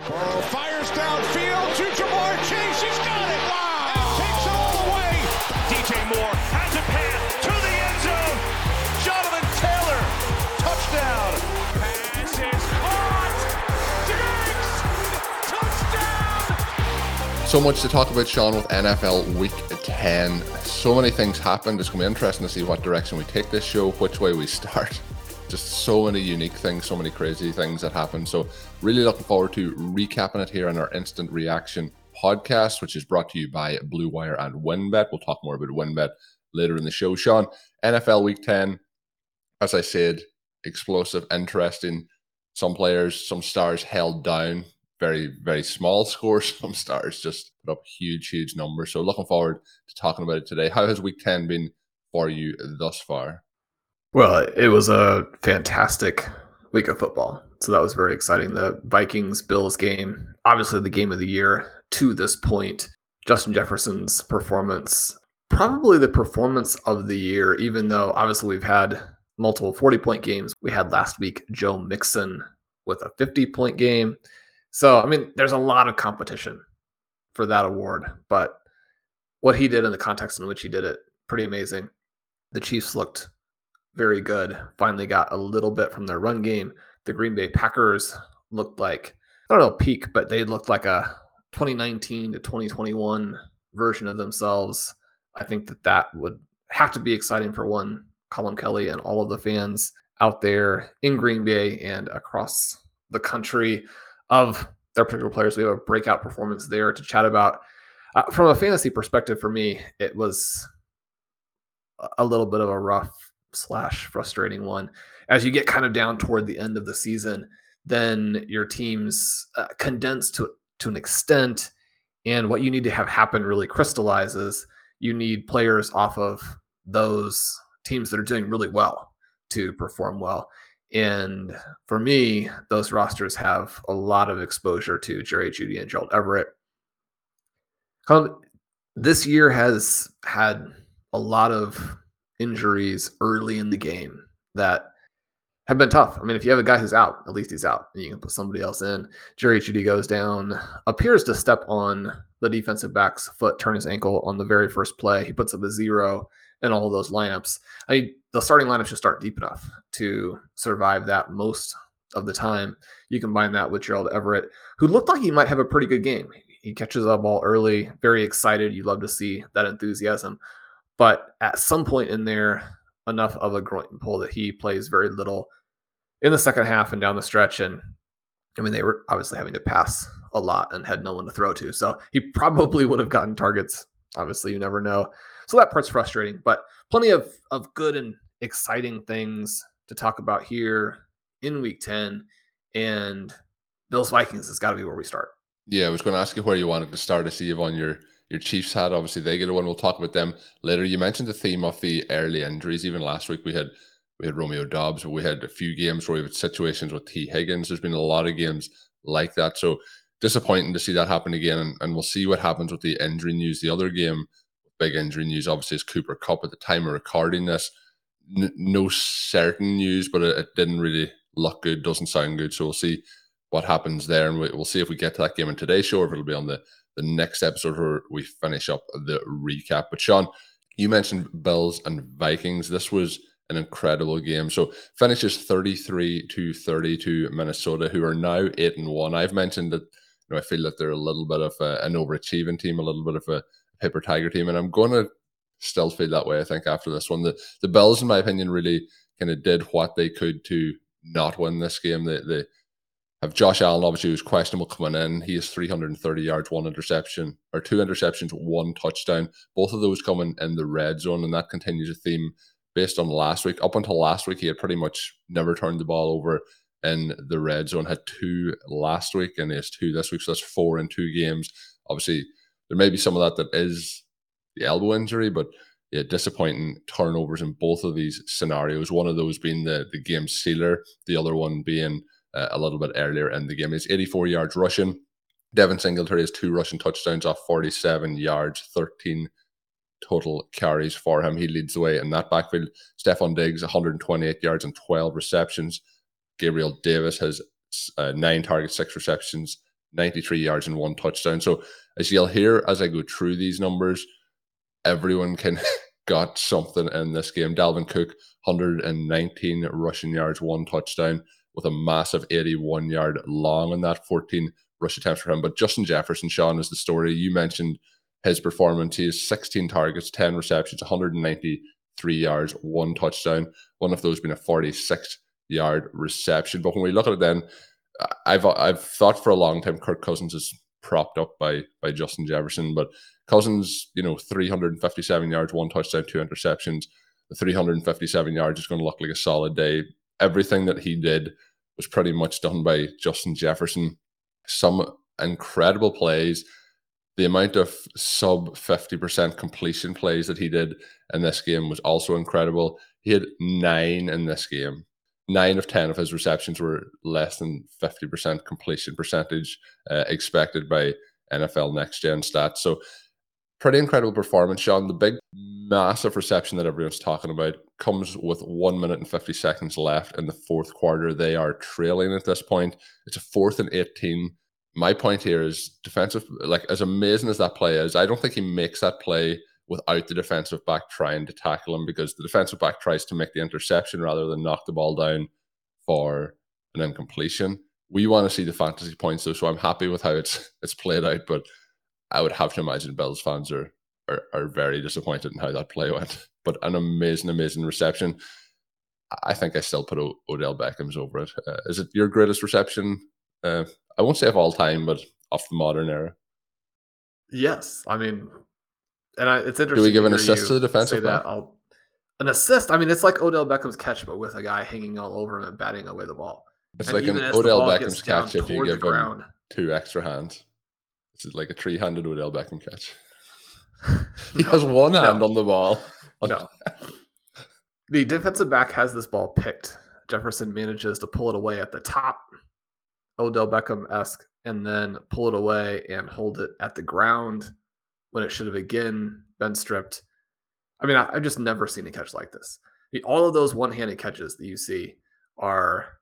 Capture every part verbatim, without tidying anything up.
Fires downfield to Jamar Chase. He's got it. Wow. And takes it all away. D J Moore has a pass to the end zone. Jonathan Taylor. Touchdown. So much to talk about, Sean, with N F L Week ten. So many things happened. It's going to be interesting to see what direction we take this show, which way we start. Just so many unique things, so many crazy things that happened. So really looking forward to recapping it here in our Instant Reaction podcast, which is brought to you by Blue Wire and WinBet. We'll talk more about WinBet later in the show. Sean, N F L Week ten, as I said, explosive, interesting. Some players, some stars held down. Very, very small scores. Some stars just put up huge, huge numbers. So looking forward to talking about it today. How has Week ten been for you thus far? Well, it was a fantastic week of football. So that was very exciting. The Vikings-Bills game, obviously the game of the year to this point. Justin Jefferson's performance, probably the performance of the year, even though obviously we've had multiple forty-point games. We had last week Joe Mixon with a fifty-point game. So, I mean, there's a lot of competition for that award, but what he did in the context in which he did it, pretty amazing. The Chiefs looked very good, finally got a little bit from their run game. The Green Bay Packers looked like, I don't know, peak, but they looked like a twenty nineteen to twenty twenty-one version of themselves. I think that that would have to be exciting for one, Colm Kelly and all of the fans out there in Green Bay and across the country. Of their particular players, we have a breakout performance there to chat about. Uh, from a fantasy perspective, for me, it was a little bit of a rough slash frustrating one. As you get kind of down toward the end of the season, then your teams uh, condense to to an extent, and what you need to have happen really crystallizes. You need players off of those teams that are doing really well to perform well. And for me, those rosters have a lot of exposure to Jerry Jeudy and Gerald Everett. Um, this year has had a lot of injuries early in the game that have been tough. I mean, if you have a guy who's out, at least he's out, and you can put somebody else in. Jerry Jeudy goes down, appears to step on the defensive back's foot, turn his ankle on the very first play. He puts up a zero. And all of those lineups, I, the starting lineups just aren't deep enough to survive that most of the time. You combine that with Gerald Everett, who looked like he might have a pretty good game. He catches a ball early, very excited. You love to see that enthusiasm. But at some point in there, enough of a groin pull that he plays very little in the second half and down the stretch. And I mean, they were obviously having to pass a lot and had no one to throw to. So he probably would have gotten targets. Obviously, you never know. So that part's frustrating, but plenty of, of good and exciting things to talk about here in Week ten. And Bills Vikings has got to be where we start. Yeah, I was going to ask you where you wanted to start. I see you've on your, your Chiefs hat. Obviously, they get a one. We'll talk about them later. You mentioned the theme of the early injuries. Even last week, we had we had Romeo Doubs. We had a few games where we had situations with T. Higgins. There's been a lot of games like that. So disappointing to see that happen again. And, and we'll see what happens with the injury news. The other game, big injury news, obviously, is Cooper Kupp. At the time of recording this, N- no certain news, but it, it didn't really look good, doesn't sound good. So we'll see what happens there, and we, we'll see if we get to that game in today's show, or if it'll be on the, the next episode where we finish up the recap. But Sean, You mentioned Bills and Vikings. This was an incredible game. So finishes thirty-three to thirty-two Minnesota, who are now eight and one. I've mentioned that, you know, I feel that they're a little bit of a, an overachieving team, a little bit of a paper tiger team, and I'm going to still feel that way. I think after this one, the the Bills, in my opinion, really kind of did what they could to not win this game. They they have Josh Allen, obviously, who's questionable coming in. He has three hundred thirty yards, one interception, or two interceptions, one touchdown. Both of those coming in the red zone, and that continues a theme based on last week. Up until last week, he had pretty much never turned the ball over in the red zone. Had two last week, and he has two this week, so that's four in two games. Obviously, there may be some of that that is the elbow injury, but yeah, disappointing turnovers in both of these scenarios. One of those being the, the game sealer, the other one being uh, a little bit earlier in the game. He's eighty-four yards rushing. Devin Singletary has two rushing touchdowns off forty-seven yards, thirteen total carries for him. He leads the way in that backfield. Stefon Diggs, one hundred twenty-eight yards and twelve receptions. Gabriel Davis has uh, nine targets, six receptions, ninety-three yards and one touchdown. So as you'll hear as I go through these numbers, everyone can got something in this game. Dalvin Cook, one hundred nineteen rushing yards, one touchdown, with a massive eighty-one yard long on that, fourteen rush attempts for him. But Justin Jefferson, Sean, is the story. You mentioned his performance. He has sixteen targets, ten receptions, one hundred ninety-three yards, one touchdown. One of those being a forty-six yard reception. But when we look at it, then I've I've thought for a long time Kirk Cousins is propped up by by Justin Jefferson, but Cousins, you know, three hundred fifty-seven yards, one touchdown, two interceptions. The three hundred fifty-seven yards is going to look like a solid day. Everything that he did was pretty much done by Justin Jefferson. Some incredible plays. The amount of sub fifty percent completion plays that he did in this game was also incredible. He had nine in this game. Nine of ten of his receptions were less than fifty percent completion percentage uh, expected by N F L Next Gen stats. So pretty incredible performance, Sean. The big, massive reception that everyone's talking about comes with one minute and fifty seconds left in the fourth quarter. They are trailing at this point. It's a fourth and eighteen. My point here is defensive, like as amazing as that play is, I don't think he makes that play without the defensive back trying to tackle him, because the defensive back tries to make the interception rather than knock the ball down for an incompletion. We want to see the fantasy points, though, so I'm happy with how it's it's played out, but I would have to imagine Bills fans are, are, are very disappointed in how that play went. But an amazing, amazing reception. I think I still put o- Odell Beckham's over it. Uh, is it your greatest reception? Uh, I won't say of all time, but of the modern era. Yes, I mean... And I, it's interesting. Do we give an assist to the defensive back? I'll, an assist? I mean, it's like Odell Beckham's catch, but with a guy hanging all over him and batting away the ball. It's and like an Odell Beckham's catch if you give him two extra hands. This is like a three-handed Odell Beckham catch. He no, has one hand no. on the ball. No. The defensive back has this ball picked. Jefferson manages to pull it away at the top, Odell Beckham-esque, and then pull it away and hold it at the ground when it should have again been stripped. I mean, I, I've just never seen a catch like this. I mean, all of those one-handed catches that you see are,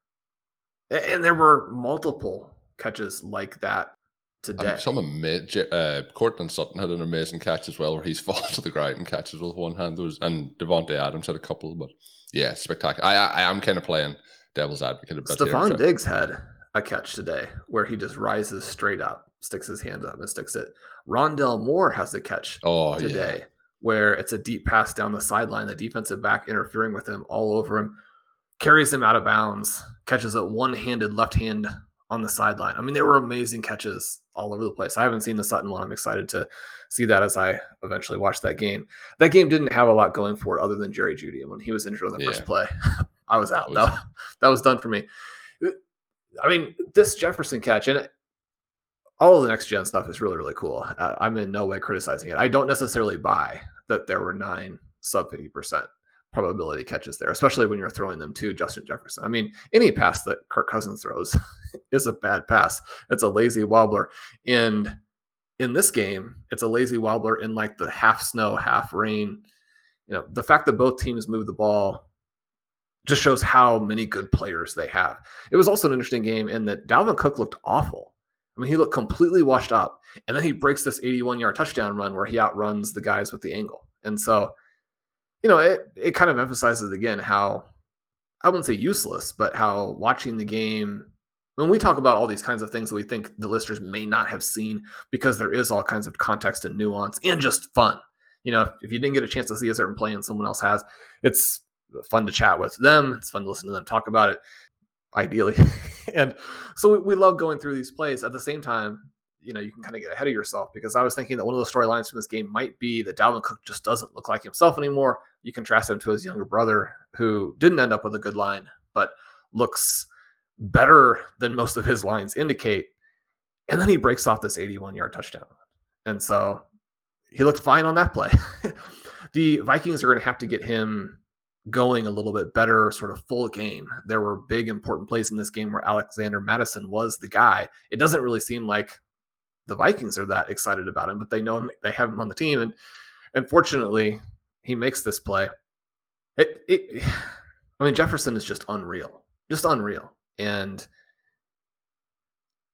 and there were multiple catches like that today. I mean, some amazing, uh, Cortland Sutton had an amazing catch as well, where he's fallen to the ground and catches with one hand. There was, and Devontae Adams had a couple, but yeah, spectacular. I, I, I am kind of playing devil's advocate a bit. Stefon Diggs had a catch today where he just rises straight up, sticks his hand up and sticks it. Rondell Moore has the catch oh, today yeah. where it's a deep pass down the sideline, the defensive back interfering with him, all over him, carries him out of bounds, catches a one-handed left hand on the sideline. I mean, there were amazing catches all over the place. I haven't seen the Sutton one. I'm excited to see that as I eventually watch that game. That game didn't have a lot going for it other than Jerry Jeudy. And when he was injured on the yeah. first play, I was out. That was... that was done for me. I mean, this Jefferson catch, and it, all of the next gen stuff is really, really cool. Uh, I'm in no way criticizing it. I don't necessarily buy that there were nine sub fifty percent probability catches there, especially when you're throwing them to Justin Jefferson. I mean, any pass that Kirk Cousins throws is a bad pass. It's a lazy wobbler. And in this game, it's a lazy wobbler in like the half snow, half rain. You know, the fact that both teams move the ball just shows how many good players they have. It was also an interesting game in that Dalvin Cook looked awful. I mean, he looked completely washed up, and then he breaks this eighty-one-yard touchdown run where he outruns the guys with the angle. And so you know, it, it kind of emphasizes again how, I wouldn't say useless, but how watching the game, when we talk about all these kinds of things that we think the listeners may not have seen, because there is all kinds of context and nuance and just fun. You know, if you didn't get a chance to see a certain play and someone else has, it's fun to chat with them. It's fun to listen to them talk about it, ideally. And so we, we love going through these plays. At the same time, you know, you can kind of get ahead of yourself, because I was thinking that one of the storylines from this game might be that Dalvin Cook just doesn't look like himself anymore. You contrast him to his younger brother, who didn't end up with a good line, but looks better than most of his lines indicate. And then he breaks off this eighty-one-yard touchdown. And so he looked fine on that play. The Vikings are going to have to get him going a little bit better, sort of full game. There were big, important plays in this game where Alexander Mattison was the guy. It doesn't really seem like the Vikings are that excited about him, but they know him, they have him on the team. And unfortunately, he makes this play. It, it, I mean, Jefferson is just unreal, just unreal. And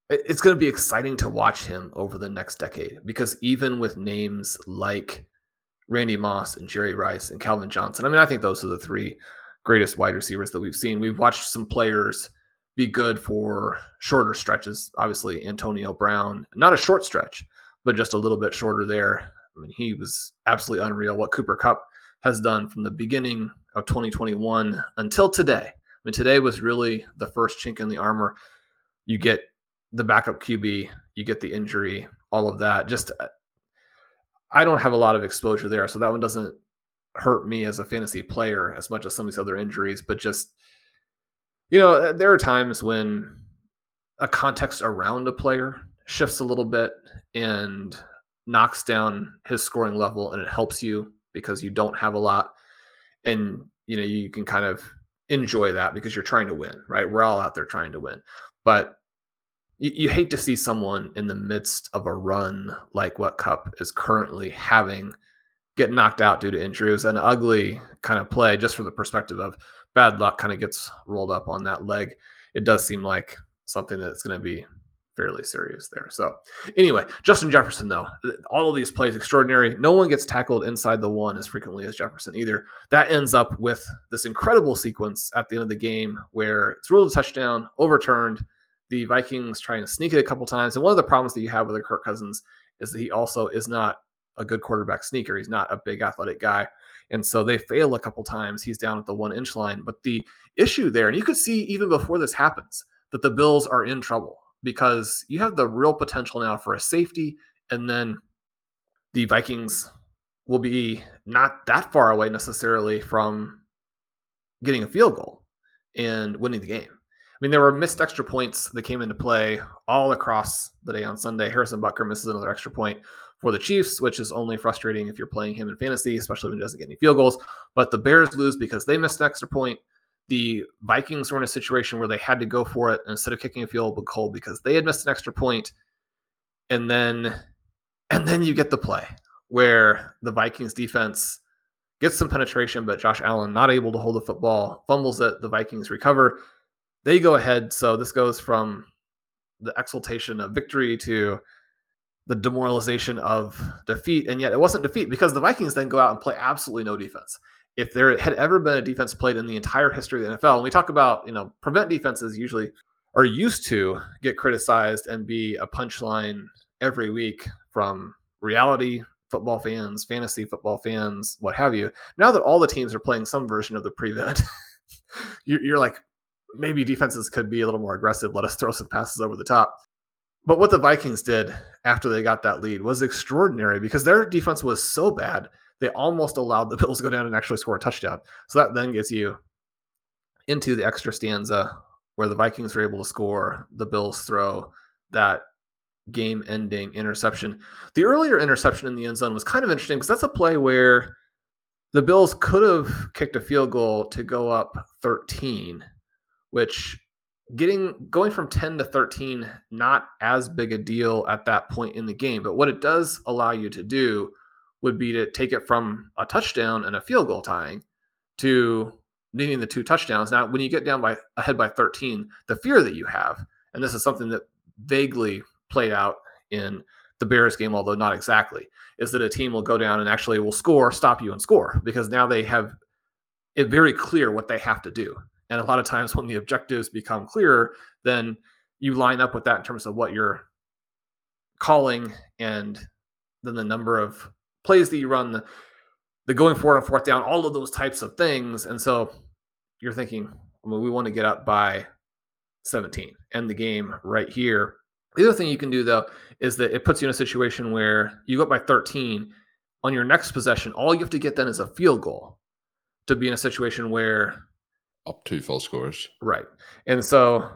it, it's going to be exciting to watch him over the next decade, because even with names like Randy Moss and Jerry Rice and Calvin Johnson, I mean, I think those are the three greatest wide receivers that we've seen. We've watched some players be good for shorter stretches. Obviously, Antonio Brown, not a short stretch, but just a little bit shorter there. I mean, he was absolutely unreal. What Cooper Kupp has done from the beginning of twenty twenty-one until today. I mean, today was really the first chink in the armor. You get the backup Q B, you get the injury, all of that. Just, I don't have a lot of exposure there, so that one doesn't hurt me as a fantasy player as much as some of these other injuries. But just, you know, there are times when a context around a player shifts a little bit and knocks down his scoring level, and it helps you because you don't have a lot. And, you know, you can kind of enjoy that because you're trying to win, right? We're all out there trying to win. But you, you hate to see someone in the midst of a run like what Kupp is currently having get knocked out due to injury. It was an ugly kind of play, just from the perspective of bad luck kind of gets rolled up on that leg. It does seem like something that's going to be fairly serious there. So anyway, Justin Jefferson, though, all of these plays extraordinary. No one gets tackled inside the one as frequently as Jefferson either. That ends up with this incredible sequence at the end of the game where it's ruled a touchdown, overturned. The Vikings trying to sneak it a couple times. And one of the problems that you have with Kirk Cousins is that he also is not a good quarterback sneaker. He's not a big athletic guy. And so they fail a couple times. He's down at the one inch line. But the issue there, and you could see even before this happens, that the Bills are in trouble, because you have the real potential now for a safety. And then the Vikings will be not that far away necessarily from getting a field goal and winning the game. I mean, there were missed extra points that came into play all across the day on Sunday. Harrison Butker misses another extra point for the Chiefs, which is only frustrating if you're playing him in fantasy, especially when he doesn't get any field goals. But the Bears lose because they missed an extra point. The Vikings were in a situation where they had to go for it instead of kicking a field goal, cold because they had missed an extra point. And then, and then you get the play where the Vikings defense gets some penetration, but Josh Allen not able to hold the football, fumbles it. The Vikings recover. They go ahead. So this goes from the exultation of victory to the demoralization of defeat. And yet it wasn't defeat, because the Vikings then go out and play absolutely no defense. If there had ever been a defense played in the entire history of the N F L, and we talk about, you know, prevent defenses usually are used to get criticized and be a punchline every week from reality football fans, fantasy football fans, what have you. Now that all the teams are playing some version of the prevent, you're like, maybe defenses could be a little more aggressive. Let us throw some passes over the top. But what the Vikings did after they got that lead was extraordinary, because their defense was so bad, they almost allowed the Bills to go down and actually score a touchdown. So that then gets you into the extra stanza where the Vikings were able to score. The Bills throw that game-ending interception. The earlier interception in the end zone was kind of interesting, because that's a play where the Bills could have kicked a field goal to go up thirteen, which getting going from ten to thirteen, not as big a deal at that point in the game. But what it does allow you to do would be to take it from a touchdown and a field goal tying to needing the two touchdowns. Now, when you get down by ahead by thirteen, the fear that you have, and this is something that vaguely played out in the Bears game, although not exactly, is that a team will go down and actually will score, stop you and score, because now they have it very clear what they have to do. And a lot of times when the objectives become clearer, then you line up with that in terms of what you're calling, and then the number of plays that you run, the, the going forward and fourth down, all of those types of things. And so you're thinking, I mean, we want to get up by seventeen, end the game right here. The other thing you can do, though, is that it puts you in a situation where you go up by thirteen. On your next possession, all you have to get then is a field goal to be in a situation where... up two false scores. Right. And so,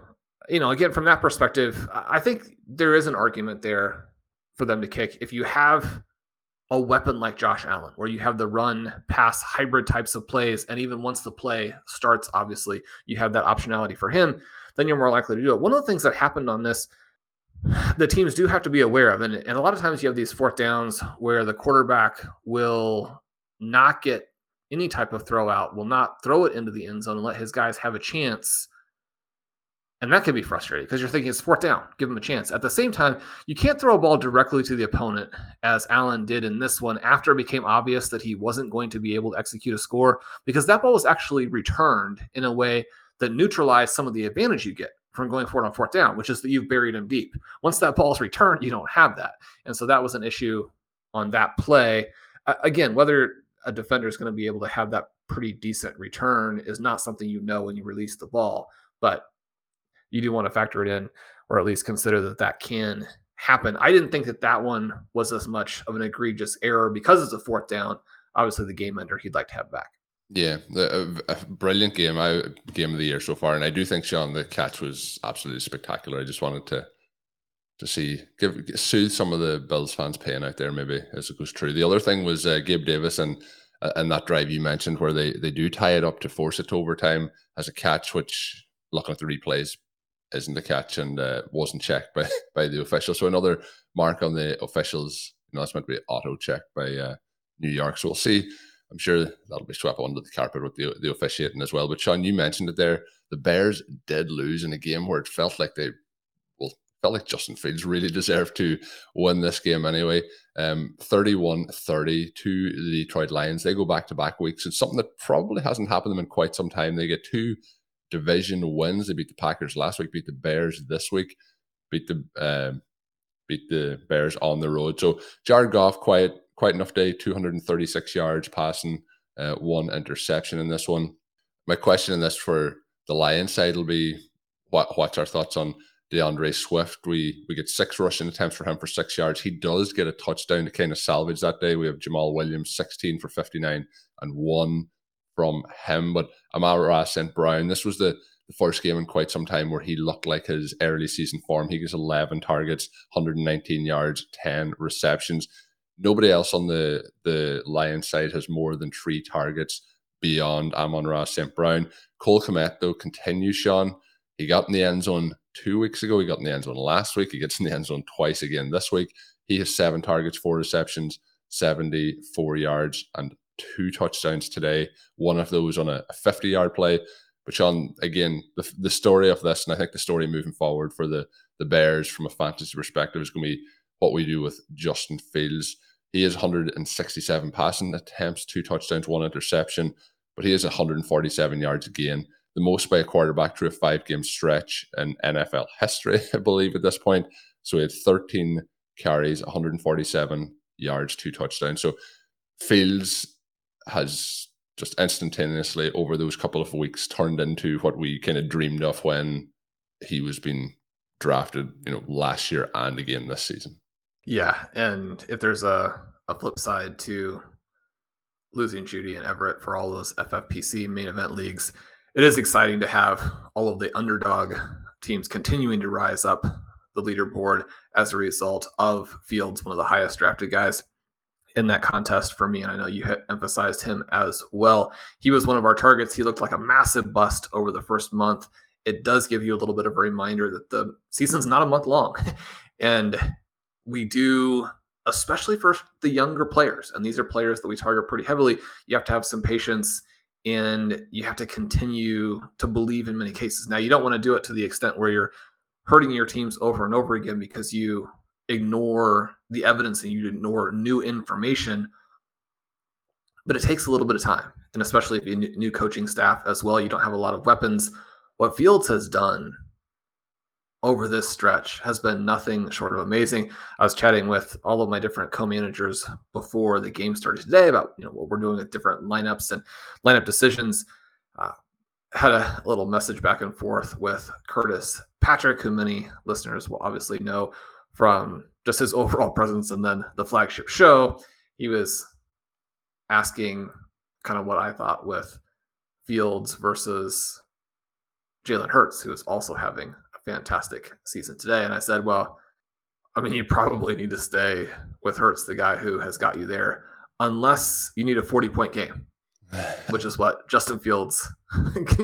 you know, again, from that perspective, I think there is an argument there for them to kick. If you have a weapon like Josh Allen, where you have the run-pass hybrid types of plays, and even once the play starts, obviously, you have that optionality for him, then you're more likely to do it. One of the things that happened on this the teams do have to be aware of, and, and a lot of times you have these fourth downs where the quarterback will not get any type of throw out, will not throw it into the end zone and let his guys have a chance. And that can be frustrating because you're thinking it's fourth down, give him a chance. At the same time, you can't throw a ball directly to the opponent as Allen did in this one after it became obvious that he wasn't going to be able to execute a score, because that ball was actually returned in a way that neutralized some of the advantage you get from going forward on fourth down, which is that you've buried him deep. Once that ball is returned, you don't have that. And so that was an issue on that play. Uh, again, whether a defender is going to be able to have that pretty decent return is not something you know when you release the ball, but you do want to factor it in, or at least consider that that can happen. I didn't think that that one was as much of an egregious error because it's a fourth down. Obviously, the game ender he'd like to have back. Yeah, a, a brilliant game, I, game of the year so far. And I do think, Sean, the catch was absolutely spectacular. I just wanted to to see, give soothe some of the Bills fans' pain out there, maybe, as it goes through. The other thing was uh, Gabe Davis and uh, and that drive you mentioned where they, they do tie it up to force it to overtime as a catch, which, looking at the replays, isn't a catch and uh, wasn't checked by, by the official. So another mark on the officials. You know, it's meant to be auto-checked by uh, New York. So we'll see. I'm sure that'll be swept under the carpet with the, the officiating as well. But Sean, you mentioned it there. The Bears did lose in a game where it felt like they, well, felt like Justin Fields really deserved to win this game anyway. Um, thirty-one thirty to the Detroit Lions. They go back-to-back weeks. It's something that probably hasn't happened to them in quite some time. They get two division wins. They beat the Packers last week, beat the Bears this week, beat the uh, beat the Bears on the road. So Jared Goff, quiet. Quite enough day, two hundred thirty-six yards passing, uh, one interception in this one. My question in this for the Lions side will be, what, what's our thoughts on DeAndre Swift? We we get six rushing attempts for him for six yards. He does get a touchdown to kind of salvage that day. We have Jamal Williams, sixteen for fifty-nine and one from him. But Amon-Ra Saint Brown, this was the, the first game in quite some time where he looked like his early season form. He gets eleven targets, one hundred nineteen yards, ten receptions. Nobody else on the, the Lions side has more than three targets beyond Amon-Ra Saint Brown. Cole Kmet, though, continues, Sean. He got in the end zone two weeks ago. He got in the end zone last week. He gets in the end zone twice again this week. He has seven targets, four receptions, seventy-four yards, and two touchdowns today. One of those on a fifty-yard play. But, Sean, again, the, the story of this, and I think the story moving forward for the, the Bears from a fantasy perspective is going to be what we do with Justin Fields. He has one hundred sixty-seven passing attempts, two touchdowns, one interception, but he has one hundred forty-seven yards again, the most by a quarterback through a five-game stretch in N F L history, I believe, at this point. So he had thirteen carries, one hundred forty-seven yards, two touchdowns. So Fields has just instantaneously, over those couple of weeks, turned into what we kind of dreamed of when he was being drafted, you know, last year and again this season. Yeah, and if there's a, a flip side to losing Jeudy and Everett for all those F F P C main event leagues, it is exciting to have all of the underdog teams continuing to rise up the leaderboard as a result of Fields, one of the highest drafted guys in that contest for me. And I know you emphasized him as well. He was one of our targets. He looked like a massive bust over the first month. It does give you a little bit of a reminder that the season's not a month long. And we do, especially for the younger players, and these are players that we target pretty heavily, you have to have some patience and you have to continue to believe in many cases. Now, you don't want to do it to the extent where you're hurting your teams over and over again because you ignore the evidence and you ignore new information, but it takes a little bit of time. And especially if you're a new coaching staff as well, you don't have a lot of weapons. What Fields has done over this stretch has been nothing short of amazing. I was chatting with all of my different co-managers before the game started today about, you know, what we're doing with different lineups and lineup decisions. Uh, had a little message back and forth with Curtis Patrick, who many listeners will obviously know from just his overall presence and then the flagship show. He was asking kind of what I thought with Fields versus Jalen Hurts, who is also having fantastic season today. And I said, well, I mean, you probably need to stay with Hurts, the guy who has got you there, unless you need a forty-point game, which is what Justin Fields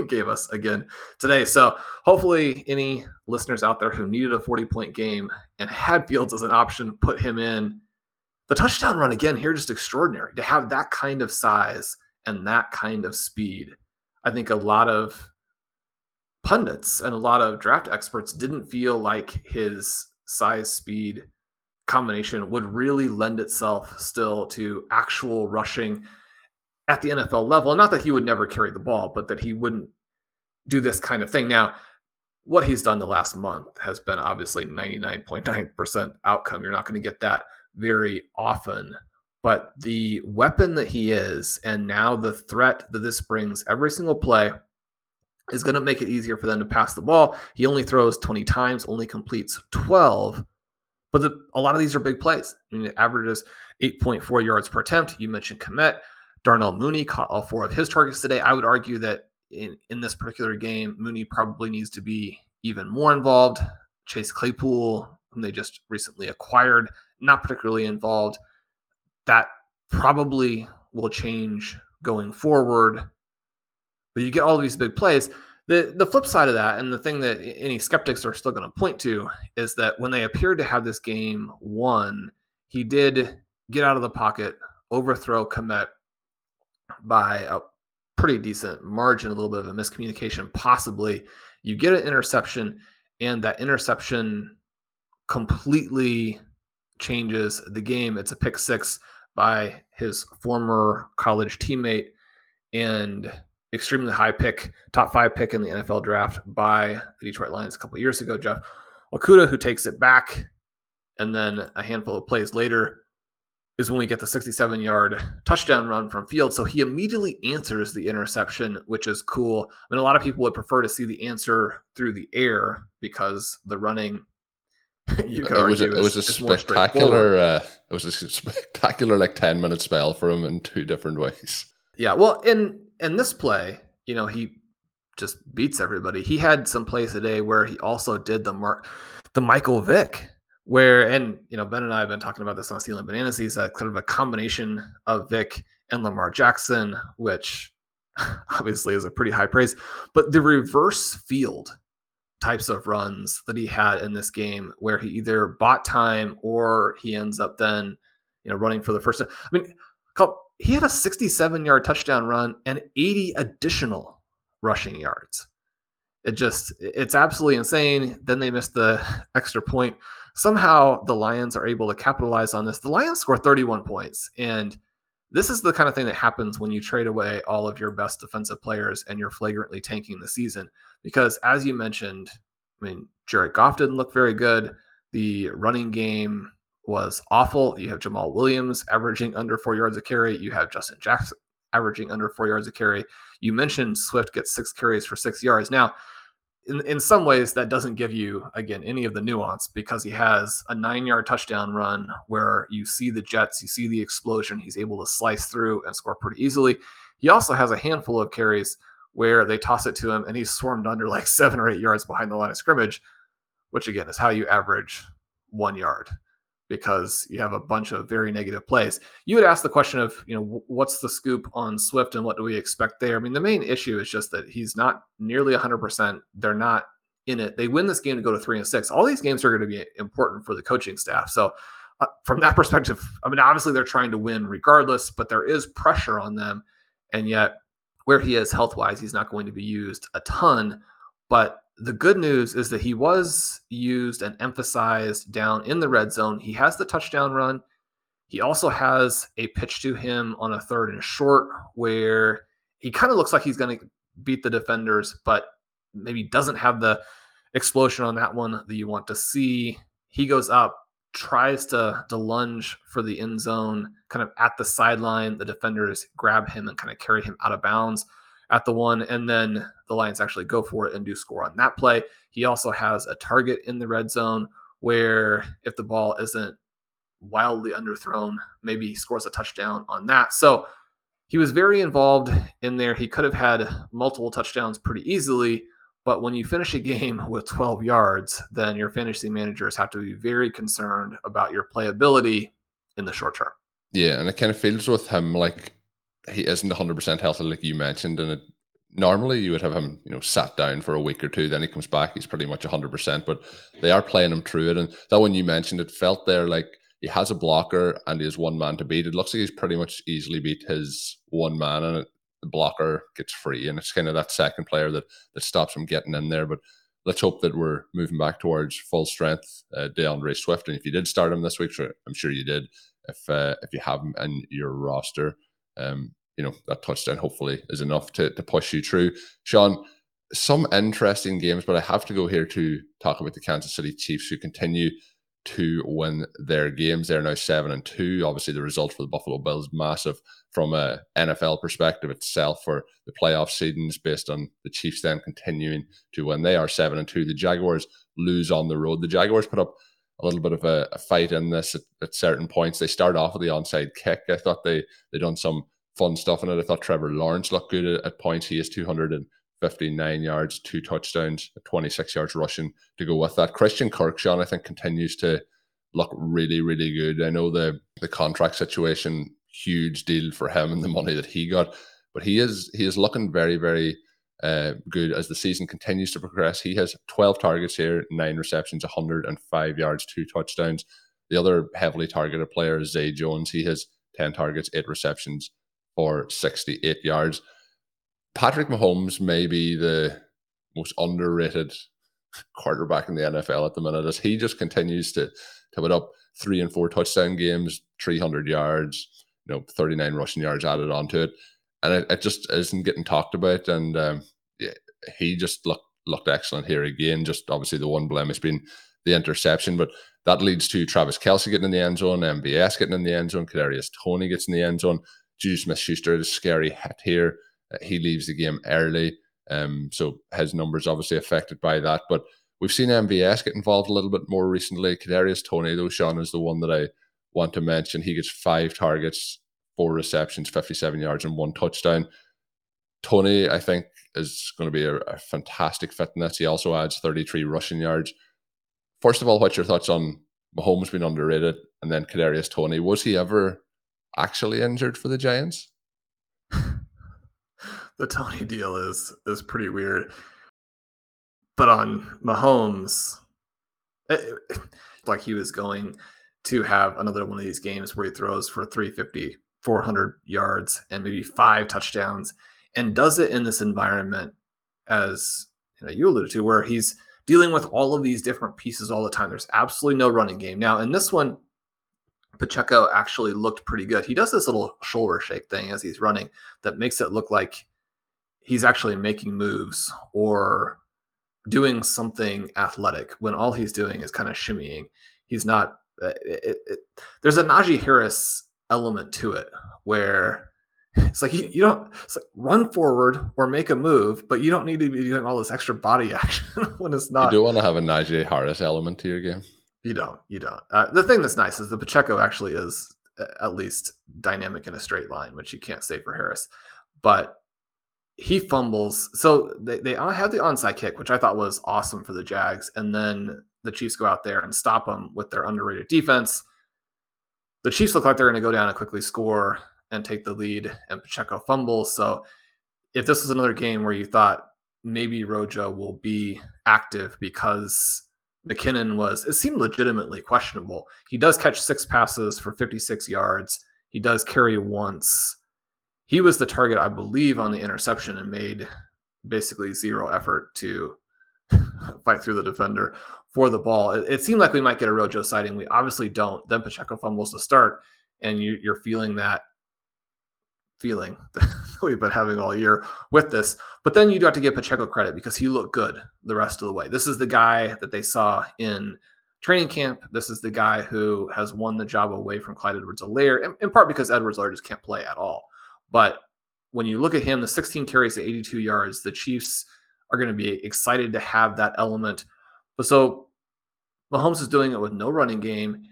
gave us again today. So hopefully any listeners out there who needed a forty-point game and had Fields as an option, put him in. The touchdown run again here, just extraordinary. To have that kind of size and that kind of speed, I think a lot of pundits and a lot of draft experts didn't feel like his size speed combination would really lend itself still to actual rushing at the N F L level. And not that he would never carry the ball, but that he wouldn't do this kind of thing. Now, what he's done the last month has been obviously ninety-nine point nine percent outcome. You're not going to get that very often, but the weapon that he is, and now the threat that this brings every single play, is going to make it easier for them to pass the ball. He only throws twenty times, only completes twelve, but the, a lot of these are big plays. I mean, it averages eight point four yards per attempt. You mentioned Kmet. Darnell Mooney caught all four of his targets today. I would argue that in, in this particular game, Mooney probably needs to be even more involved. Chase Claypool, whom they just recently acquired, not particularly involved. That probably will change going forward. But you get all of these big plays. The the flip side of that, and the thing that any skeptics are still going to point to, is that when they appeared to have this game won, he did get out of the pocket, overthrow Kmet by a pretty decent margin, a little bit of a miscommunication possibly. You get an interception, and that interception completely changes the game. It's a pick six by his former college teammate, and extremely high pick, top five pick in the N F L draft by the Detroit Lions a couple of years ago, Jeff Okuda, who takes it back. And then a handful of plays later is when we get the sixty-seven-yard touchdown run from Fields. So he immediately answers the interception, which is cool. I mean, a lot of people would prefer to see the answer through the air because the running, you could argue, it was a spectacular, uh, it was a spectacular like ten-minute spell for him in two different ways. Yeah, well, in And this play, you know, he just beats everybody. He had some plays today where he also did the Mark, the Michael Vick, where, and, you know, Ben and I have been talking about this on Stealing Bananas. He's a kind of a combination of Vick and Lamar Jackson, which obviously is a pretty high praise. But the reverse field types of runs that he had in this game, where he either bought time or he ends up then, you know, running for the first time. I mean, couple, he had a sixty-seven-yard touchdown run and eighty additional rushing yards. It just, it's absolutely insane. Then they missed the extra point. Somehow the Lions are able to capitalize on this. The Lions score thirty-one points. And this is the kind of thing that happens when you trade away all of your best defensive players and you're flagrantly tanking the season. Because as you mentioned, I mean, Jared Goff didn't look very good. The running game was awful. You have Jamal Williams averaging under four yards a carry. You have Justin Jackson averaging under four yards a carry. You mentioned Swift gets six carries for six yards. Now, in, in some ways, that doesn't give you, again, any of the nuance, because he has a nine-yard touchdown run where you see the jets, you see the explosion. He's able to slice through and score pretty easily. He also has a handful of carries where they toss it to him, and he's swarmed under like seven or eight yards behind the line of scrimmage, which, again, is how you average one yard, because you have a bunch of very negative plays. You would ask the question of, you know, what's the scoop on Swift and what do we expect there? I mean, the main issue is just that he's not nearly one hundred percent. They're not in it. They win this game to go to three and six. All these games are going to be important for the coaching staff. So uh, from that perspective, I mean, obviously they're trying to win regardless, but there is pressure on them. And yet where he is health-wise, he's not going to be used a ton, but the good news is that he was used and emphasized down in the red zone. He has the touchdown run. He also has a pitch to him on a third and short where he kind of looks like he's going to beat the defenders, but maybe doesn't have the explosion on that one that you want to see. He goes up, tries to, to lunge for the end zone, kind of at the sideline. The defenders grab him and kind of carry him out of bounds at the one, and then the Lions actually go for it and do score on that play. He also has a target in the red zone where if the ball isn't wildly underthrown, maybe he scores a touchdown on that. So he was very involved in there. He could have had multiple touchdowns pretty easily, but when you finish a game with twelve yards, then your fantasy managers have to be very concerned about your playability in the short term. Yeah, and it kind of feels with him like he isn't one hundred percent healthy, like you mentioned, and it, normally you would have him, you know, sat down for a week or two, then he comes back, he's pretty much one hundred percent, but they are playing him through it. And that one you mentioned, it felt there like he has a blocker and he has one man to beat. It looks like he's pretty much easily beat his one man, and it, the blocker gets free, and it's kind of that second player that, that stops him getting in there. But let's hope that we're moving back towards full strength, uh, DeAndre Swift. And if you did start him this week, sure, I'm sure you did, if uh, if you have him in your roster, um, you know, that touchdown hopefully is enough to, to push you through. Sean, some interesting games, but I have to go here to talk about the Kansas City Chiefs, who continue to win their games. They're now seven and two. Obviously, the result for the Buffalo Bills, massive from a N F L perspective itself for the playoff seedings, based on the Chiefs then continuing to win. They are seven and two. The Jaguars lose on the road. The Jaguars put up a little bit of a, a fight in this at, at certain points. They start off with the onside kick. I thought they they done some fun stuff in it. I thought Trevor Lawrence looked good at, at points. He is two hundred fifty-nine yards, two touchdowns, twenty-six yards rushing to go with that. Christian Kirk, Sean, I think continues to look really, really good. I know the, the contract situation, huge deal for him and the money that he got, but he is he is looking very, very uh, good as the season continues to progress. He has twelve targets here, nine receptions, one hundred five yards, two touchdowns. The other heavily targeted player is Zay Jones. He has ten targets, eight receptions for sixty-eight yards. Patrick Mahomes may be the most underrated quarterback in the N F L at the minute, as he just continues to, to put up three and four touchdown games, three hundred yards, you know, thirty-nine rushing yards added onto it. And it, it just isn't getting talked about. And um, yeah, he just looked looked excellent here again. Just obviously the one blemish being the interception, but that leads to Travis Kelce getting in the end zone, M B S getting in the end zone, Kadarius Toney gets in the end zone, Juju Smith-Schuster is a scary hit here. He leaves the game early, um, so his numbers obviously affected by that. But we've seen M B S get involved a little bit more recently. Kadarius Toney, though, Sean, is the one that I want to mention. He gets five targets, four receptions, fifty-seven yards, and one touchdown. Toney, I think, is going to be a, a fantastic fit in this. He also adds thirty-three rushing yards. First of all, what's your thoughts on Mahomes being underrated, and then Kadarius Toney? Was he ever actually injured for the Giants? The Toney deal is is pretty weird. But on Mahomes, it, it, like he was going to have another one of these games where he throws for three fifty, four hundred yards, and maybe five touchdowns, and does it in this environment, as you know, you alluded to, where he's dealing with all of these different pieces all the time. There's absolutely no running game. Now, in this one, Pacheco actually looked pretty good. He does this little shoulder shake thing as he's running that makes it look like he's actually making moves or doing something athletic when all he's doing is kind of shimmying. He's not, it, it, there's a Najee Harris element to it where it's like, you, you don't it's like run forward or make a move, but you don't need to be doing all this extra body action when it's not. You do want to have a Najee Harris element to your game. You don't, you don't. Uh, the thing that's nice is the Pacheco actually is at least dynamic in a straight line, which you can't say for Harris, but he fumbles. So they, they have the onside kick, which I thought was awesome for the Jags. And then the Chiefs go out there and stop them with their underrated defense. The Chiefs look like they're going to go down and quickly score and take the lead, and Pacheco fumbles. So if this was another game where you thought maybe Rojo will be active because McKinnon was, it seemed legitimately questionable. He does catch six passes for fifty-six yards. He does carry once. He was the target, I believe, on the interception and made basically zero effort to fight through the defender for the ball. It, it seemed like we might get a real Joe sighting. We obviously don't. Then Pacheco fumbles to start, and you, you're feeling that feeling that we've been having all year with this. But then you do have to give Pacheco credit because he looked good the rest of the way. This is the guy that they saw in training camp. This is the guy who has won the job away from Clyde Edwards-Helaire, in, in part because Edwards-Helaire just can't play at all. But when you look at him, the sixteen carries to eighty-two yards, the Chiefs are going to be excited to have that element. But so Mahomes is doing it with no running game.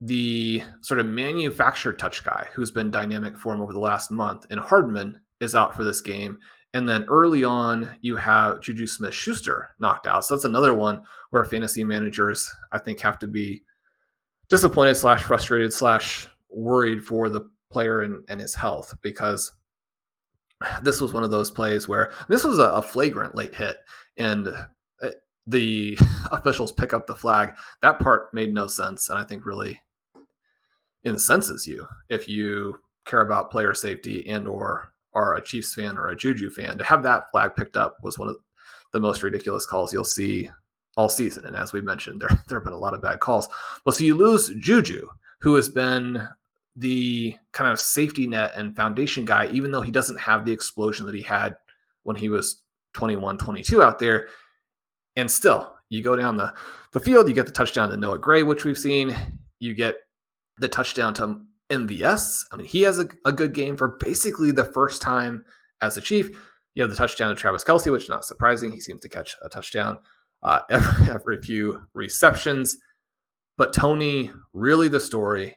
The sort of manufactured touch guy who's been dynamic for him over the last month, and Hardman, is out for this game. And then early on, you have Juju Smith-Schuster knocked out. So that's another one where fantasy managers, I think, have to be disappointed slash frustrated slash worried for the player and, and his health, because this was one of those plays where this was a, a flagrant late hit, and the officials pick up the flag. That part made no sense, and I think really incenses you if you care about player safety and or are a Chiefs fan or a Juju fan. To have that flag picked up was one of the most ridiculous calls you'll see all season. And as we mentioned, there, there have been a lot of bad calls. Well, so you lose Juju, who has been the kind of safety net and foundation guy, even though he doesn't have the explosion that he had when he was twenty-one, twenty-two out there. And still, you go down the, the field, you get the touchdown to Noah Gray, which we've seen. You get the touchdown to M V S. I mean, he has a, a good game for basically the first time as a Chief. You have the touchdown to Travis Kelce, which is not surprising. He seems to catch a touchdown uh, every, every few receptions. But Toney, really the story.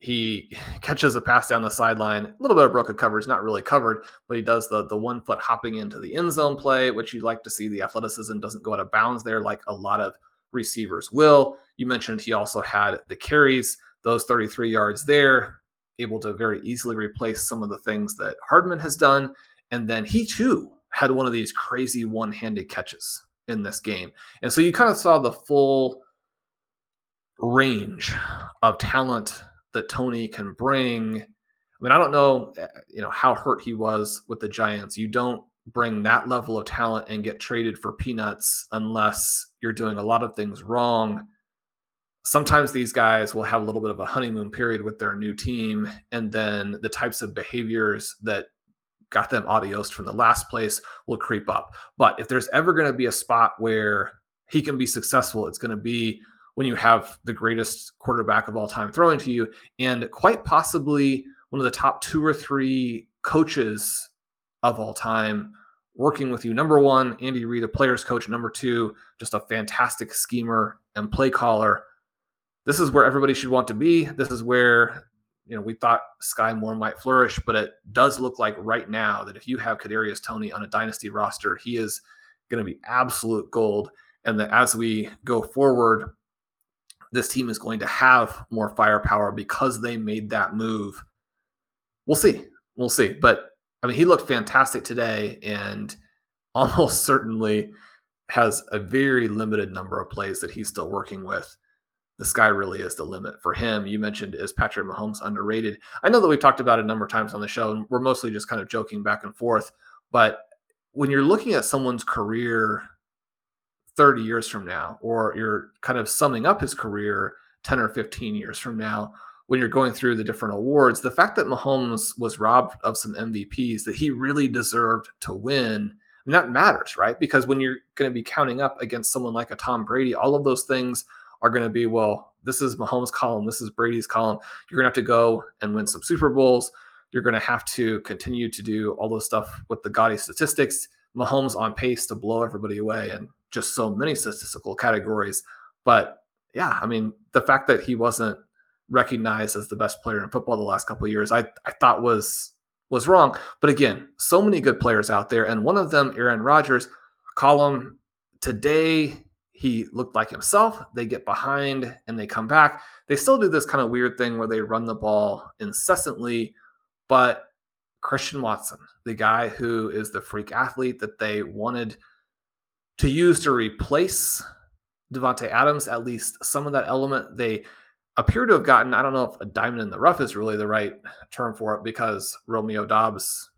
He catches a pass down the sideline, a little bit of broken coverage, not really covered, but he does the the one foot hopping into the end zone play, which you'd like to see. The athleticism doesn't go out of bounds there like a lot of receivers will. You mentioned he also had the carries, those thirty-three yards there, able to very easily replace some of the things that Hardman has done. And then he too had one of these crazy one-handed catches in this game. And so you kind of saw the full range of talent that Toney can bring. I mean, I don't know, you know, how hurt he was with the Giants. You don't bring that level of talent and get traded for peanuts unless you're doing a lot of things wrong. Sometimes these guys will have a little bit of a honeymoon period with their new team, and then the types of behaviors that got them adios from the last place will creep up. But if there's ever going to be a spot where he can be successful, it's going to be when you have the greatest quarterback of all time throwing to you, and quite possibly one of the top two or three coaches of all time working with you. Number one, Andy Reid, a player's coach. Number two, just a fantastic schemer and play caller. This is where everybody should want to be. This is where, you know, we thought Sky Moore might flourish, but it does look like right now that if you have Kadarius Toney on a dynasty roster, he is going to be absolute gold. And that as we go forward, this team is going to have more firepower because they made that move. We'll see. We'll see. But, I mean, he looked fantastic today and almost certainly has a very limited number of plays that he's still working with. The sky really is the limit for him. You mentioned, is Patrick Mahomes underrated? I know that we've talked about it a number of times on the show, and we're mostly just kind of joking back and forth. But when you're looking at someone's career thirty years from now, or you're kind of summing up his career ten or fifteen years from now, when you're going through the different awards, the fact that Mahomes was robbed of some M V Ps that he really deserved to win, and that matters, right? Because when you're going to be counting up against someone like a Tom Brady, all of those things are going to be, well, this is Mahomes' column, this is Brady's column. You're going to have to go and win some Super Bowls. You're going to have to continue to do all those stuff with the gaudy statistics. Mahomes on pace to blow everybody away and just so many statistical categories. But yeah, I mean, the fact that he wasn't recognized as the best player in football the last couple of years, I, I thought was, was wrong. But again, so many good players out there. And one of them, Aaron Rodgers, Colm, today he looked like himself. They get behind and they come back. They still do this kind of weird thing where they run the ball incessantly, but Christian Watson, the guy who is the freak athlete that they wanted to use to replace Devontae Adams, at least some of that element, they appear to have gotten. I don't know if a diamond in the rough is really the right term for it, because Romeo Doubs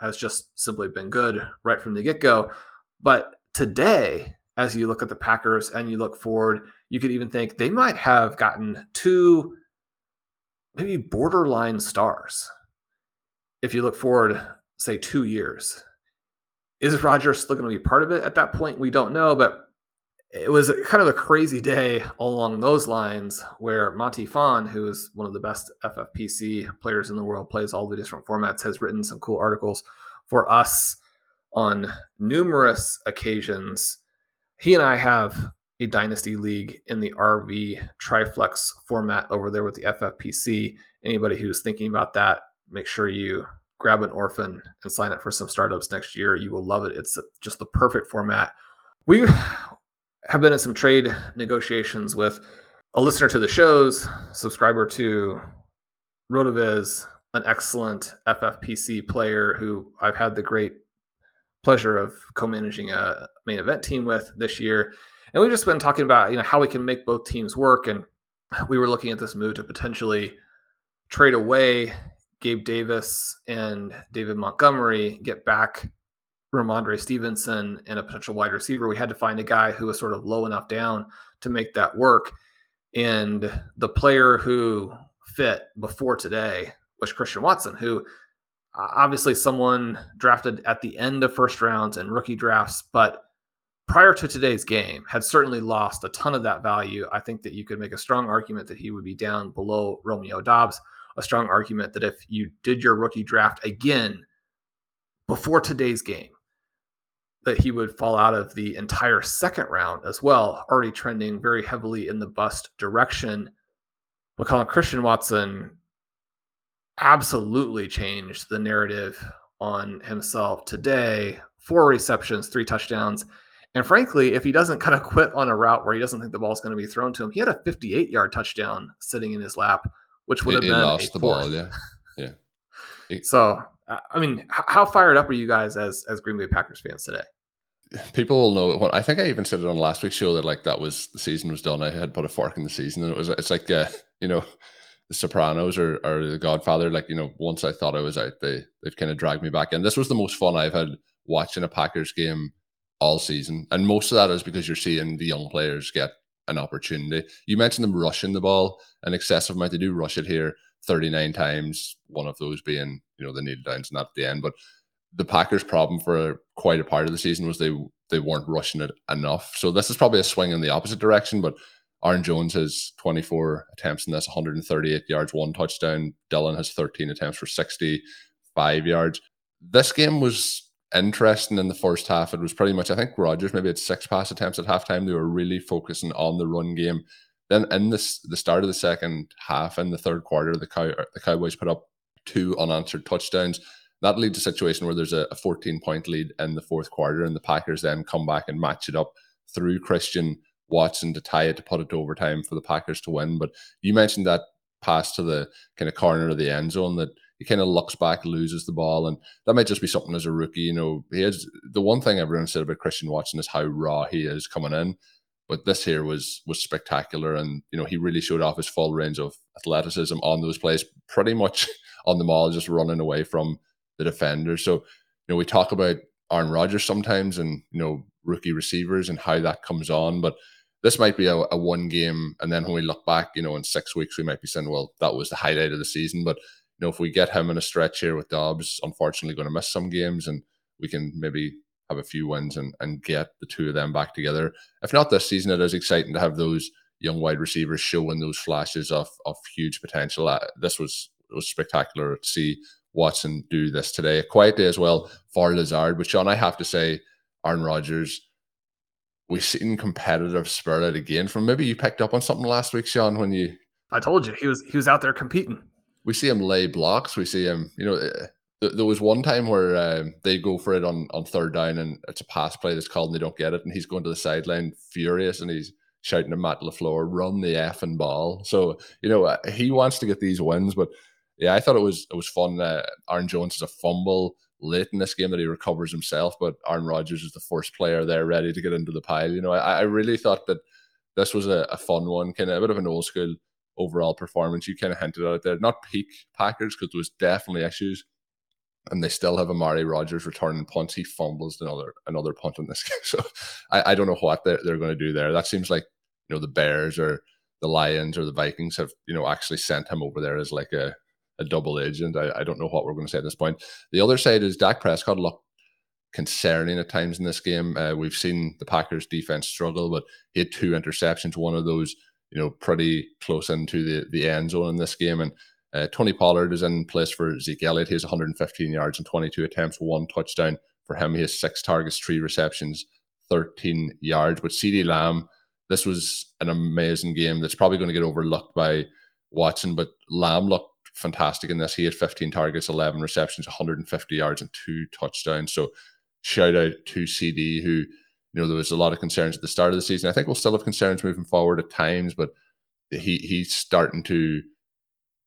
has just simply been good right from the get-go. But today, as you look at the Packers and you look forward, you could even think they might have gotten two maybe borderline stars. If you look forward, say, two years, is Rodgers still going to be part of it at that point? We don't know, but it was kind of a crazy day along those lines where Monty Fon, who is one of the best F F P C players in the world, plays all the different formats, has written some cool articles for us on numerous occasions. He and I have a dynasty league in the R V Triflex format over there with the F F P C. Anybody who's thinking about that, make sure you grab an orphan and sign up for some startups next year. You will love it. It's just the perfect format. We have been in some trade negotiations with a listener to the shows, subscriber to RotoViz, an excellent F F P C player who I've had the great pleasure of co-managing a main event team with this year. And we've just been talking about, you know, how we can make both teams work. And we were looking at this move to potentially trade away Gabe Davis and David Montgomery, get back Ramondre Stevenson and a potential wide receiver. We had to find a guy who was sort of low enough down to make that work. And the player who fit before today was Christian Watson, who obviously someone drafted at the end of first rounds and rookie drafts, but prior to today's game had certainly lost a ton of that value. I think that you could make a strong argument that he would be down below Romeo Doubs, a strong argument that if you did your rookie draft again before today's game, that he would fall out of the entire second round as well, already trending very heavily in the bust direction. But Colin Christian Watson absolutely changed the narrative on himself today. Four receptions, three touchdowns. And frankly, if he doesn't kind of quit on a route where he doesn't think the ball's going to be thrown to him, he had a fifty-eight-yard touchdown sitting in his lap, which would have it, been it lost a the fourth. Ball, yeah, yeah. It, so, I mean, how fired up are you guys as as Green Bay Packers fans today? People will know what I think. I even said it on last week's show that like that was the season was done. I had put a fork in the season, and it was it's like uh, you know, the Sopranos or or the Godfather. Like you know, once I thought I was out, they they've kind of dragged me back in. This was the most fun I've had watching a Packers game all season, and most of that is because you're seeing the young players get an opportunity. You mentioned them rushing the ball an excessive amount. They do rush it here thirty-nine times, one of those being, you know, the needed downs and that at the end. But the Packers' problem for quite a part of the season was they they weren't rushing it enough. So this is probably a swing in the opposite direction, but Aaron Jones has twenty-four attempts in this, one hundred thirty-eight yards, one touchdown. Dillon has thirteen attempts for sixty-five yards. This game was interesting in the first half. It was pretty much, I think Rodgers maybe had six pass attempts at halftime. They were really focusing on the run game. Then in this, the start of the second half and the third quarter, the, Cow- the Cowboys put up two unanswered touchdowns. That leads to a situation where there's a fourteen-point lead in the fourth quarter, and the Packers then come back and match it up through Christian Watson to tie it, to put it to overtime for the Packers to win. But you mentioned that pass to the kind of corner of the end zone that he kind of looks back, loses the ball, and that might just be something as a rookie. You know, he is, the one thing everyone said about Christian Watson is how raw he is coming in, but this here was was spectacular, and you know he really showed off his full range of athleticism on those plays, pretty much on them all, just running away from the defender. So you know we talk about Aaron Rodgers sometimes, and you know rookie receivers and how that comes on, but this might be a, a one game, and then when we look back, you know, in six weeks, we might be saying, well, that was the highlight of the season. But you know, if we get him in a stretch here with Dobbs, unfortunately going to miss some games, and we can maybe have a few wins and, and get the two of them back together. If not this season, it is exciting to have those young wide receivers showing those flashes of of huge potential. Uh, this was it was spectacular to see Watson do this today. A quiet day as well for Lazard, but Sean, I have to say, Aaron Rodgers, we've seen competitive spirit again. From maybe you picked up on something last week, Sean, when you... I told you, he was he was out there competing. We see him lay blocks. We see him, you know, th- there was one time where um, they go for it on, on third down, and it's a pass play that's called and they don't get it. And he's going to the sideline furious, and he's shouting at Matt LaFleur, run the effing ball. So, you know, uh, he wants to get these wins. But yeah, I thought it was it was fun. Uh, Aaron Jones has a fumble late in this game that he recovers himself, but Aaron Rodgers is the first player there ready to get into the pile. You know, I, I really thought that this was a, a fun one, kind of a bit of an old school overall performance. You kind of hinted at it there. Not peak Packers, because there was definitely issues and they still have Amari Rodgers returning punts. He fumbles another another punt in this game. So I, I don't know what they're, they're going to do there. That seems like, you know, the Bears or the Lions or the Vikings have, you know, actually sent him over there as like a, a double agent. I, I don't know what we're going to say at this point. The other side is Dak Prescott looked concerning at times in this game. Uh, we've seen the Packers defense struggle, but he had two interceptions, one of those, you know, pretty close into the, the end zone in this game. And uh, Tony Pollard is in place for Zeke Elliott. He has one hundred fifteen yards and twenty-two attempts, one touchdown for him. He has six targets, three receptions, thirteen yards. But CeeDee Lamb, this was an amazing game that's probably going to get overlooked by Watson, but Lamb looked fantastic in this. He had fifteen targets, eleven receptions, one hundred fifty yards, and two touchdowns. So shout out to C D, who, you know, there was a lot of concerns at the start of the season. I think we'll still have concerns moving forward at times, but he he's starting to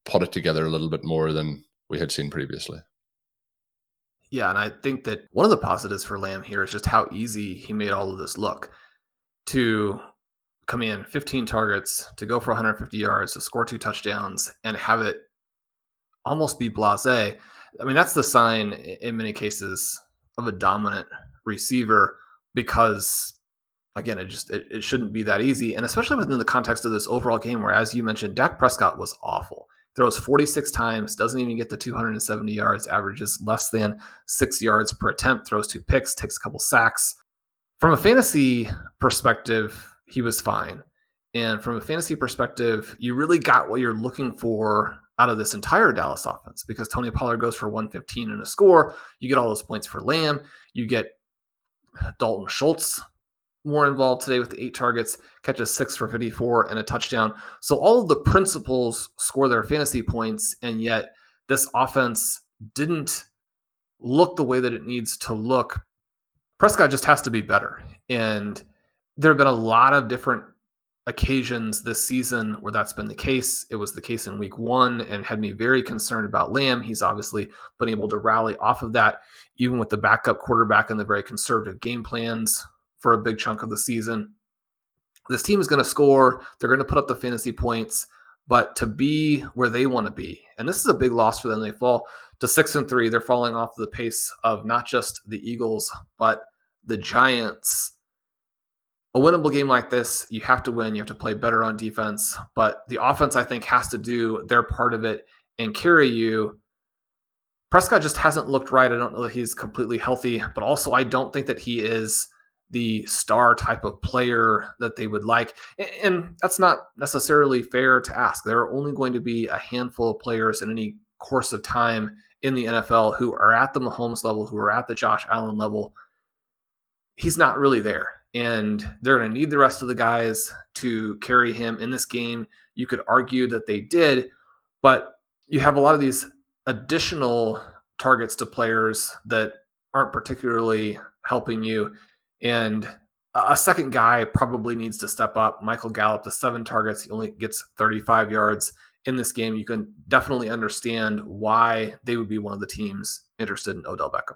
put it together a little bit more than we had seen previously. Yeah, and I think that one of the positives for Lamb here is just how easy he made all of this look. To come in fifteen targets, to go for one hundred fifty yards, to score two touchdowns, and have it almost be blasé. I mean, that's the sign in many cases of a dominant receiver, because, again, it just it, it shouldn't be that easy. And especially within the context of this overall game, where, as you mentioned, Dak Prescott was awful. Throws forty-six times, doesn't even get to two hundred seventy yards, averages less than six yards per attempt, throws two picks, takes a couple sacks. From a fantasy perspective, he was fine. And from a fantasy perspective, you really got what you're looking for out of this entire Dallas offense, because Tony Pollard goes for one hundred fifteen and a score. You get all those points for Lamb. You get Dalton Schultz more involved today with eight targets, catches six for fifty-four and a touchdown. So all of the principals score their fantasy points, and yet this offense didn't look the way that it needs to look. Prescott just has to be better. And there have been a lot of different occasions this season where that's been the case. It was the case in week one and had me very concerned about Lamb. He's obviously been able to rally off of that, even with the backup quarterback and the very conservative game plans for a big chunk of the season. This team is going to score. They're going to put up the fantasy points, but to be where they want to be. And this is a big loss for them. They fall to six and three. They're falling off the pace of not just the Eagles, but the Giants. A winnable game like this, you have to win. You have to play better on defense. But the offense, I think, has to do their part of it and carry you. Prescott just hasn't looked right. I don't know that he's completely healthy, but also I don't think that he is the star type of player that they would like. And that's not necessarily fair to ask. There are only going to be a handful of players in any course of time in the N F L who are at the Mahomes level, who are at the Josh Allen level. He's not really there. And they're going to need the rest of the guys to carry him in this game. You could argue that they did, but you have a lot of these additional targets to players that aren't particularly helping you. And a second guy probably needs to step up. Michael Gallup, the seven targets, he only gets thirty-five yards in this game. You can definitely understand why they would be one of the teams interested in Odell Beckham.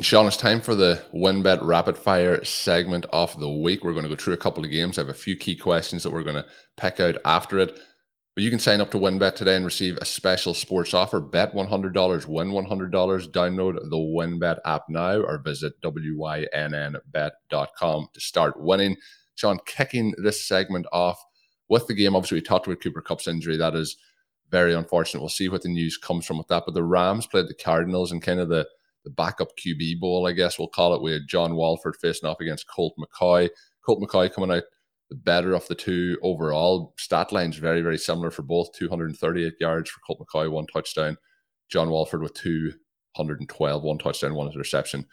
Sean, it's time for the WinBet Rapid Fire segment of the week. We're going to go through a couple of games. I have a few key questions that we're going to pick out after it. But you can sign up to WinBet today and receive a special sports offer. Bet one hundred dollars, win one hundred dollars. Download the WinBet app now or visit wynnbet dot com to start winning. Sean, kicking this segment off with the game. Obviously, we talked about Cooper Kupp's injury. That is very unfortunate. We'll see what the news comes from with that. But the Rams played the Cardinals and kind of the the backup Q B bowl, I guess we'll call it, with John Walford facing off against Colt McCoy. Colt McCoy coming out the better of the two overall. Stat lines very, very similar for both. two hundred thirty-eight yards for Colt McCoy, one touchdown. John Walford with two hundred twelve, one touchdown, one interception.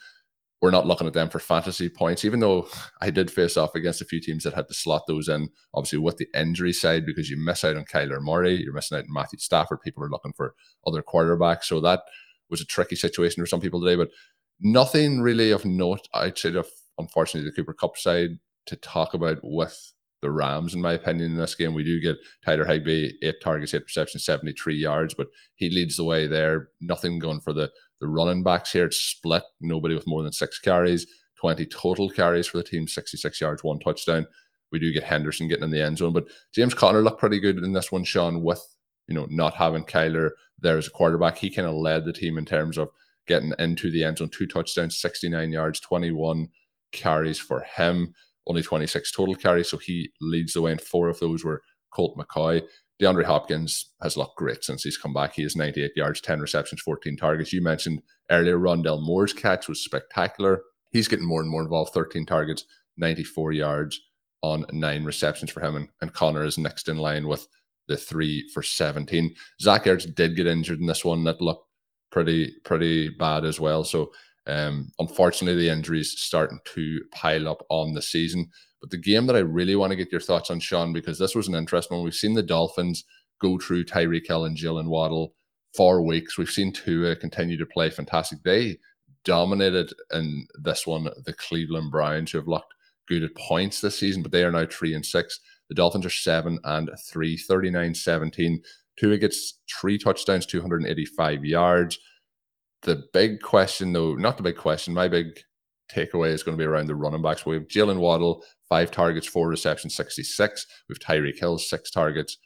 We're not looking at them for fantasy points, even though I did face off against a few teams that had to slot those in, obviously with the injury side, because you miss out on Kyler Murray, you're missing out on Matthew Stafford. People are looking for other quarterbacks. So that was a tricky situation for some people today, but nothing really of note outside of, unfortunately, the Cooper Kupp side to talk about with the Rams, in my opinion, in this game. We do get Tyler Higbee, eight targets, eight receptions, seventy-three yards, but he leads the way there. Nothing going for the, the running backs here. It's split. Nobody with more than six carries, twenty total carries for the team, sixty-six yards, one touchdown. We do get Henderson getting in the end zone, but James Conner looked pretty good in this one, Sean, with, you know, not having Kyler there as a quarterback. He kind of led the team in terms of getting into the end zone. Two touchdowns, sixty-nine yards, twenty-one carries for him, only twenty-six total carries. So he leads the way, and four of those were Colt McCoy. DeAndre Hopkins has looked great since he's come back. He has ninety-eight yards, ten receptions, fourteen targets. You mentioned earlier, Rondell Moore's catch was spectacular. He's getting more and more involved, thirteen targets, ninety-four yards on nine receptions for him. And, and Connor is next in line with the three for seventeen. Zach Ertz did get injured in this one. That looked pretty, pretty bad as well. So, um, unfortunately, the injuries starting to pile up on the season. But the game that I really want to get your thoughts on, Sean, because this was an interesting one. We've seen the Dolphins go through Tyreek Hill and Jalen Waddle for weeks. We've seen Tua continue to play fantastic. They dominated in this one, the Cleveland Browns, who have looked good at points this season, but they are now three and six. The Dolphins are seven and three, thirty-nine seventeen. Tua gets three touchdowns, two hundred eighty-five yards. The big question, though, not the big question, my big takeaway is going to be around the running backs. We have Jalen Waddle, five targets, four receptions, sixty-six. We have Tyreek Hill, six targets,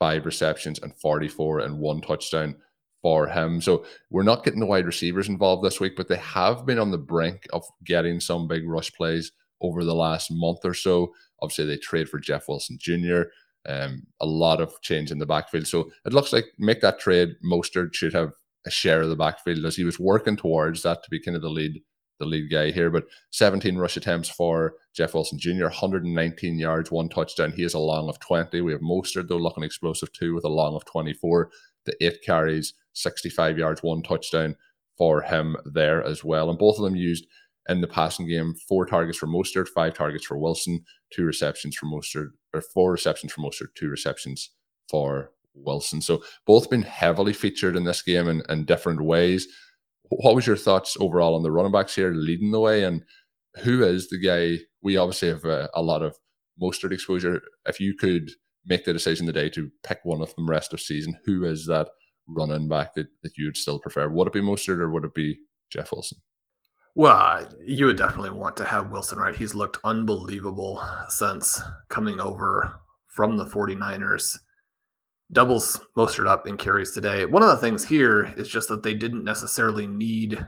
five receptions, and forty-four, and one touchdown for him. So we're not getting the wide receivers involved this week, but they have been on the brink of getting some big rush plays over the last month or so. Obviously, they trade for Jeff Wilson Junior Um, a lot of change in the backfield. So it looks like make that trade, Mostert should have a share of the backfield, as he was working towards that to be kind of the lead the lead guy here. But seventeen rush attempts for Jeff Wilson Junior, one hundred nineteen yards, one touchdown. He has a long of twenty. We have Mostert, though, looking explosive too, with a long of twenty-four. The eight carries, sixty-five yards, one touchdown for him there as well. And both of them used in the passing game, four targets for Mostert, five targets for Wilson, two receptions for Mostert, or four receptions for Mostert, two receptions for Wilson. So both been heavily featured in this game in, in different ways. What was your thoughts overall on the running backs here leading the way? And who is the guy? We obviously have a, a lot of Mostert exposure. If you could make the decision today to pick one of them rest of season, who is that running back that, that you'd still prefer? Would it be Mostert or would it be Jeff Wilson? Well, you would definitely want to have Wilson, right? He's looked unbelievable since coming over from the forty-niners. Doubles Mostert up in carries today. One of the things here is just that they didn't necessarily need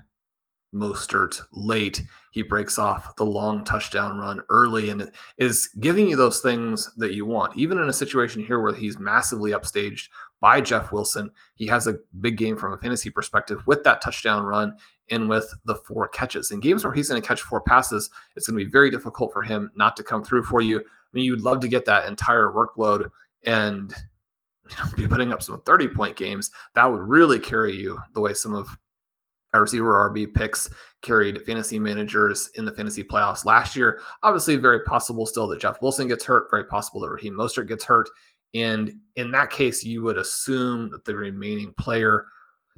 Mostert late. He breaks off the long touchdown run early and is giving you those things that you want. Even in a situation here where he's massively upstaged by Jeff Wilson, he has a big game from a fantasy perspective with that touchdown run and with the four catches. In games where he's going to catch four passes, it's going to be very difficult for him not to come through for you. I mean, you'd love to get that entire workload and you know, be putting up some thirty-point games. That would really carry you the way some of our receiver R B picks carried fantasy managers in the fantasy playoffs last year. Obviously, very possible still that Jeff Wilson gets hurt, very possible that Raheem Mostert gets hurt. And in that case, you would assume that the remaining player,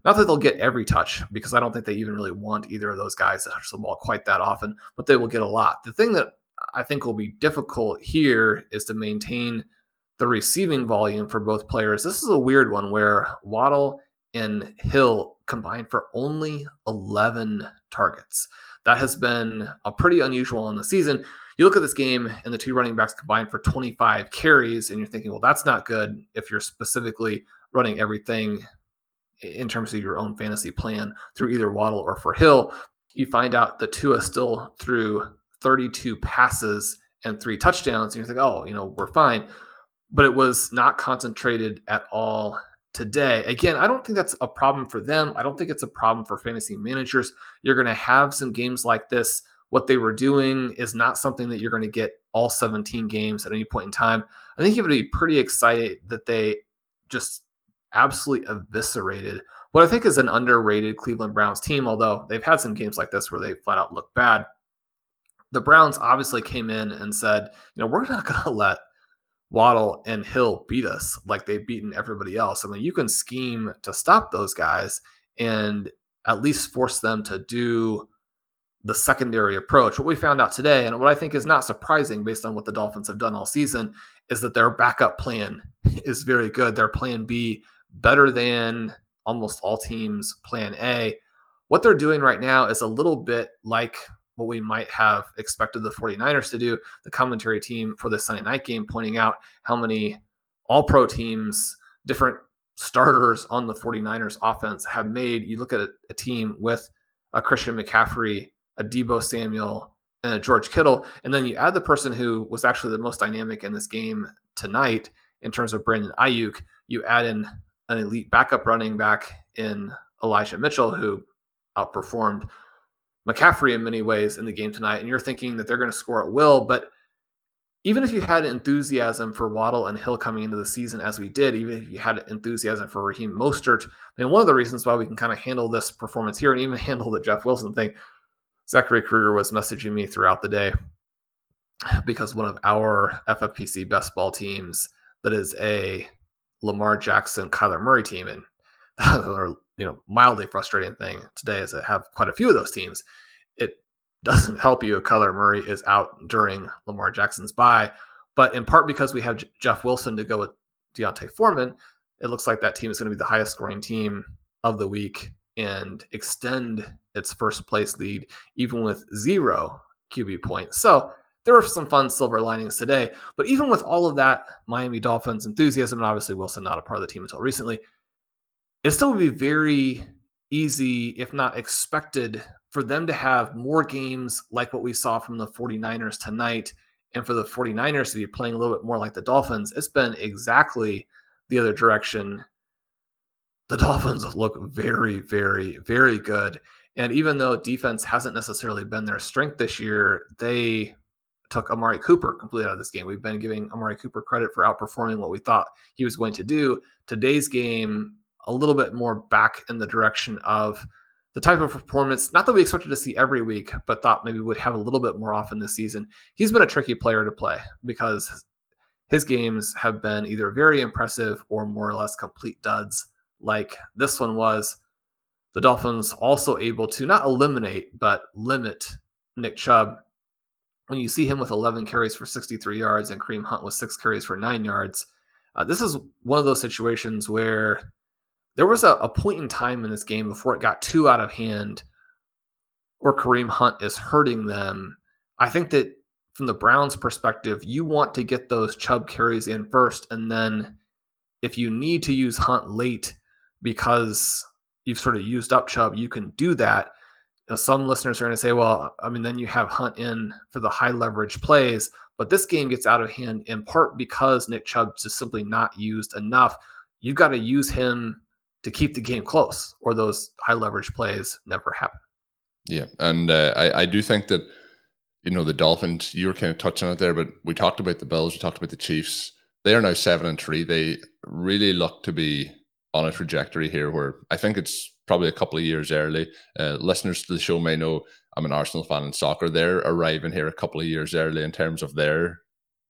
not that they'll get every touch, because I don't think they even really want either of those guys to touch the ball quite that often, but they will get a lot. The thing that I think will be difficult here is to maintain the receiving volume for both players. This is a weird one where Waddle and Hill combined for only eleven targets. That has been a pretty unusual in the season. You look at this game and the two running backs combined for twenty-five carries, and you're thinking, well, that's not good if you're specifically running everything in terms of your own fantasy plan through either Waddle or for Hill. You find out that Tua still threw thirty-two passes and three touchdowns, and you think, oh, you know, we're fine. But it was not concentrated at all today. Again, I don't think that's a problem for them. I don't think it's a problem for fantasy managers. You're going to have some games like this. What they were doing is not something that you're going to get all seventeen games at any point in time. I think you would be pretty excited that they just absolutely eviscerated what I think is an underrated Cleveland Browns team, although they've had some games like this where they flat out look bad. The Browns obviously came in and said, you know, we're not going to let Waddle and Hill beat us like they've beaten everybody else. I mean, you can scheme to stop those guys and at least force them to do the secondary approach. What we found out today, and what I think is not surprising based on what the Dolphins have done all season, is that their backup plan is very good. Their plan B better than almost all teams' plan A. What they're doing right now is a little bit like what we might have expected the 49ers to do. The commentary team for the Sunday night game pointing out how many all-pro teams, different starters on the 49ers offense have made. You look at a, a team with a Christian McCaffrey, a Debo Samuel, and a George Kittle, and then you add the person who was actually the most dynamic in this game tonight in terms of Brandon Ayuk. You add in an elite backup running back in Elijah Mitchell, who outperformed McCaffrey in many ways in the game tonight, and you're thinking that they're going to score at will. But even if you had enthusiasm for Waddle and Hill coming into the season as we did, even if you had enthusiasm for Raheem Mostert, I mean, one of the reasons why we can kind of handle this performance here and even handle the Jeff Wilson thing, Zachary Kruger was messaging me throughout the day because one of our F F P C best ball teams that is a Lamar Jackson, Kyler Murray team, and another, you know, mildly frustrating thing today is I have quite a few of those teams. It doesn't help you if Kyler Murray is out during Lamar Jackson's bye, but in part because we have J- Jeff Wilson to go with Deontay Foreman, it looks like that team is going to be the highest scoring team of the week and extend its first place lead even with zero Q B points. So there were some fun silver linings today, but even with all of that Miami Dolphins enthusiasm, and obviously Wilson not a part of the team until recently, it still would be very easy, if not expected, for them to have more games like what we saw from the 49ers tonight and for the 49ers to be playing a little bit more like the Dolphins. It's been exactly the other direction. The Dolphins look very, very, very good. And even though defense hasn't necessarily been their strength this year, they took Amari Cooper completely out of this game. We've been giving Amari Cooper credit for outperforming what we thought he was going to do. Today's game, a little bit more back in the direction of the type of performance, not that we expected to see every week, but thought maybe would have a little bit more often this season. He's been a tricky player to play because his games have been either very impressive or more or less complete duds like this one was. The Dolphins also able to not eliminate, but limit Nick Chubb. When you see him with eleven carries for sixty-three yards and Kareem Hunt with six carries for nine yards, uh, this is one of those situations where there was a, a point in time in this game before it got too out of hand or Kareem Hunt is hurting them. I think that from the Browns' perspective, you want to get those Chubb carries in first, and then if you need to use Hunt late because you've sort of used up Chubb, you can do that. know, some listeners are going to say, well, I mean, then you have Hunt in for the high leverage plays, but this game gets out of hand in part because Nick Chubb's just simply not used enough. You've got to use him to keep the game close, or those high leverage plays never happen. Yeah, and uh, I, I do think that, you know, the Dolphins, you were kind of touching on it there, but we talked about the Bills, we talked about the Chiefs. They are now seven and three. They really look to be on a trajectory here where I think it's probably a couple of years early. Uh, listeners to the show may know I'm an Arsenal fan in soccer. They're arriving here a couple of years early in terms of their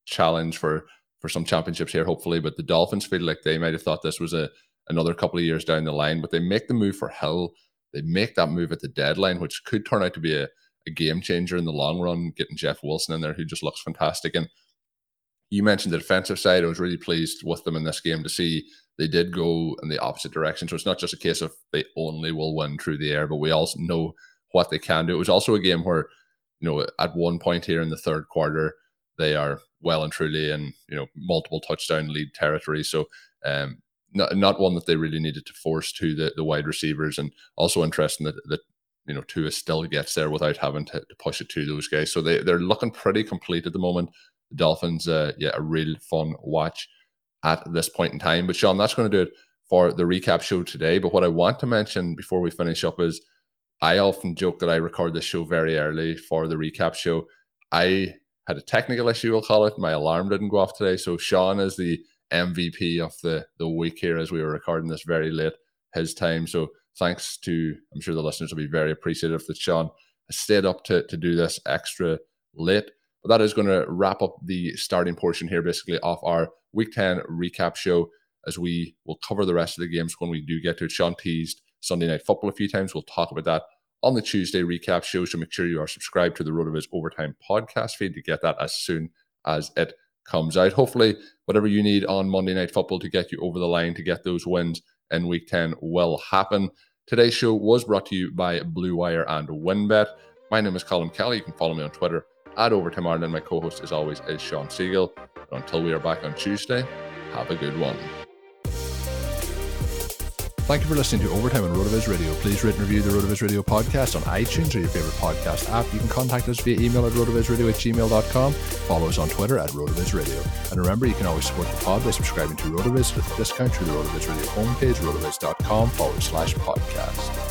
challenge for, for some championships here, hopefully. But the Dolphins feel like they might have thought this was a another couple of years down the line, but they make the move for Hill. They make that move at the deadline, which could turn out to be a, a game changer in the long run, getting Jeff Wilson in there, who just looks fantastic. And you mentioned the defensive side. I was really pleased with them in this game to see they did go in the opposite direction. So it's not just a case of they only will win through the air, but we also know what they can do. It was also a game where, you know, at one point here in the third quarter, they are well and truly in, you know, multiple touchdown lead territory. So, um, Not, not one that they really needed to force to the, the wide receivers. And also interesting that, that you know, Tua still gets there without having to, to push it to those guys. So they, they're looking pretty complete at the moment. The Dolphins, uh, yeah, a real fun watch at this point in time. But, Sean, that's going to do it for the recap show today. But what I want to mention before we finish up is I often joke that I record this show very early for the recap show. I had a technical issue, we'll call it. My alarm didn't go off today. So Sean is the M V P of the, the week here as we were recording this very late his time. So thanks to, I'm sure the listeners will be very appreciative that Sean has stayed up to, to do this extra late. But that is going to wrap up the starting portion here basically off our Week ten recap show as we will cover the rest of the games when we do get to it. Sean teased Sunday Night Football a few times. We'll talk about that on the Tuesday recap show. So make sure you are subscribed to the Road of His Overtime podcast feed to get that as soon as it comes out. Hopefully, whatever you need on Monday Night Football to get you over the line to get those wins in Week ten will happen. Today's show was brought to you by Blue Wire and WinBet. My name is Colm Kelly. You can follow me on Twitter at Overtime Ireland. My co-host, as always, is Sean Siegele. And until we are back on Tuesday, have a good one. Thank you for listening to Overtime on Road of His Radio. Please rate and review the Road of His Radio podcast on iTunes or your favorite podcast app. You can contact us via email at road of his radio at gmail dot com. Follow us on Twitter at Road of His Radio. And remember, you can always support the pod by subscribing to Road of His with a discount through the Road of His Radio homepage, road of his dot com forward slash podcast.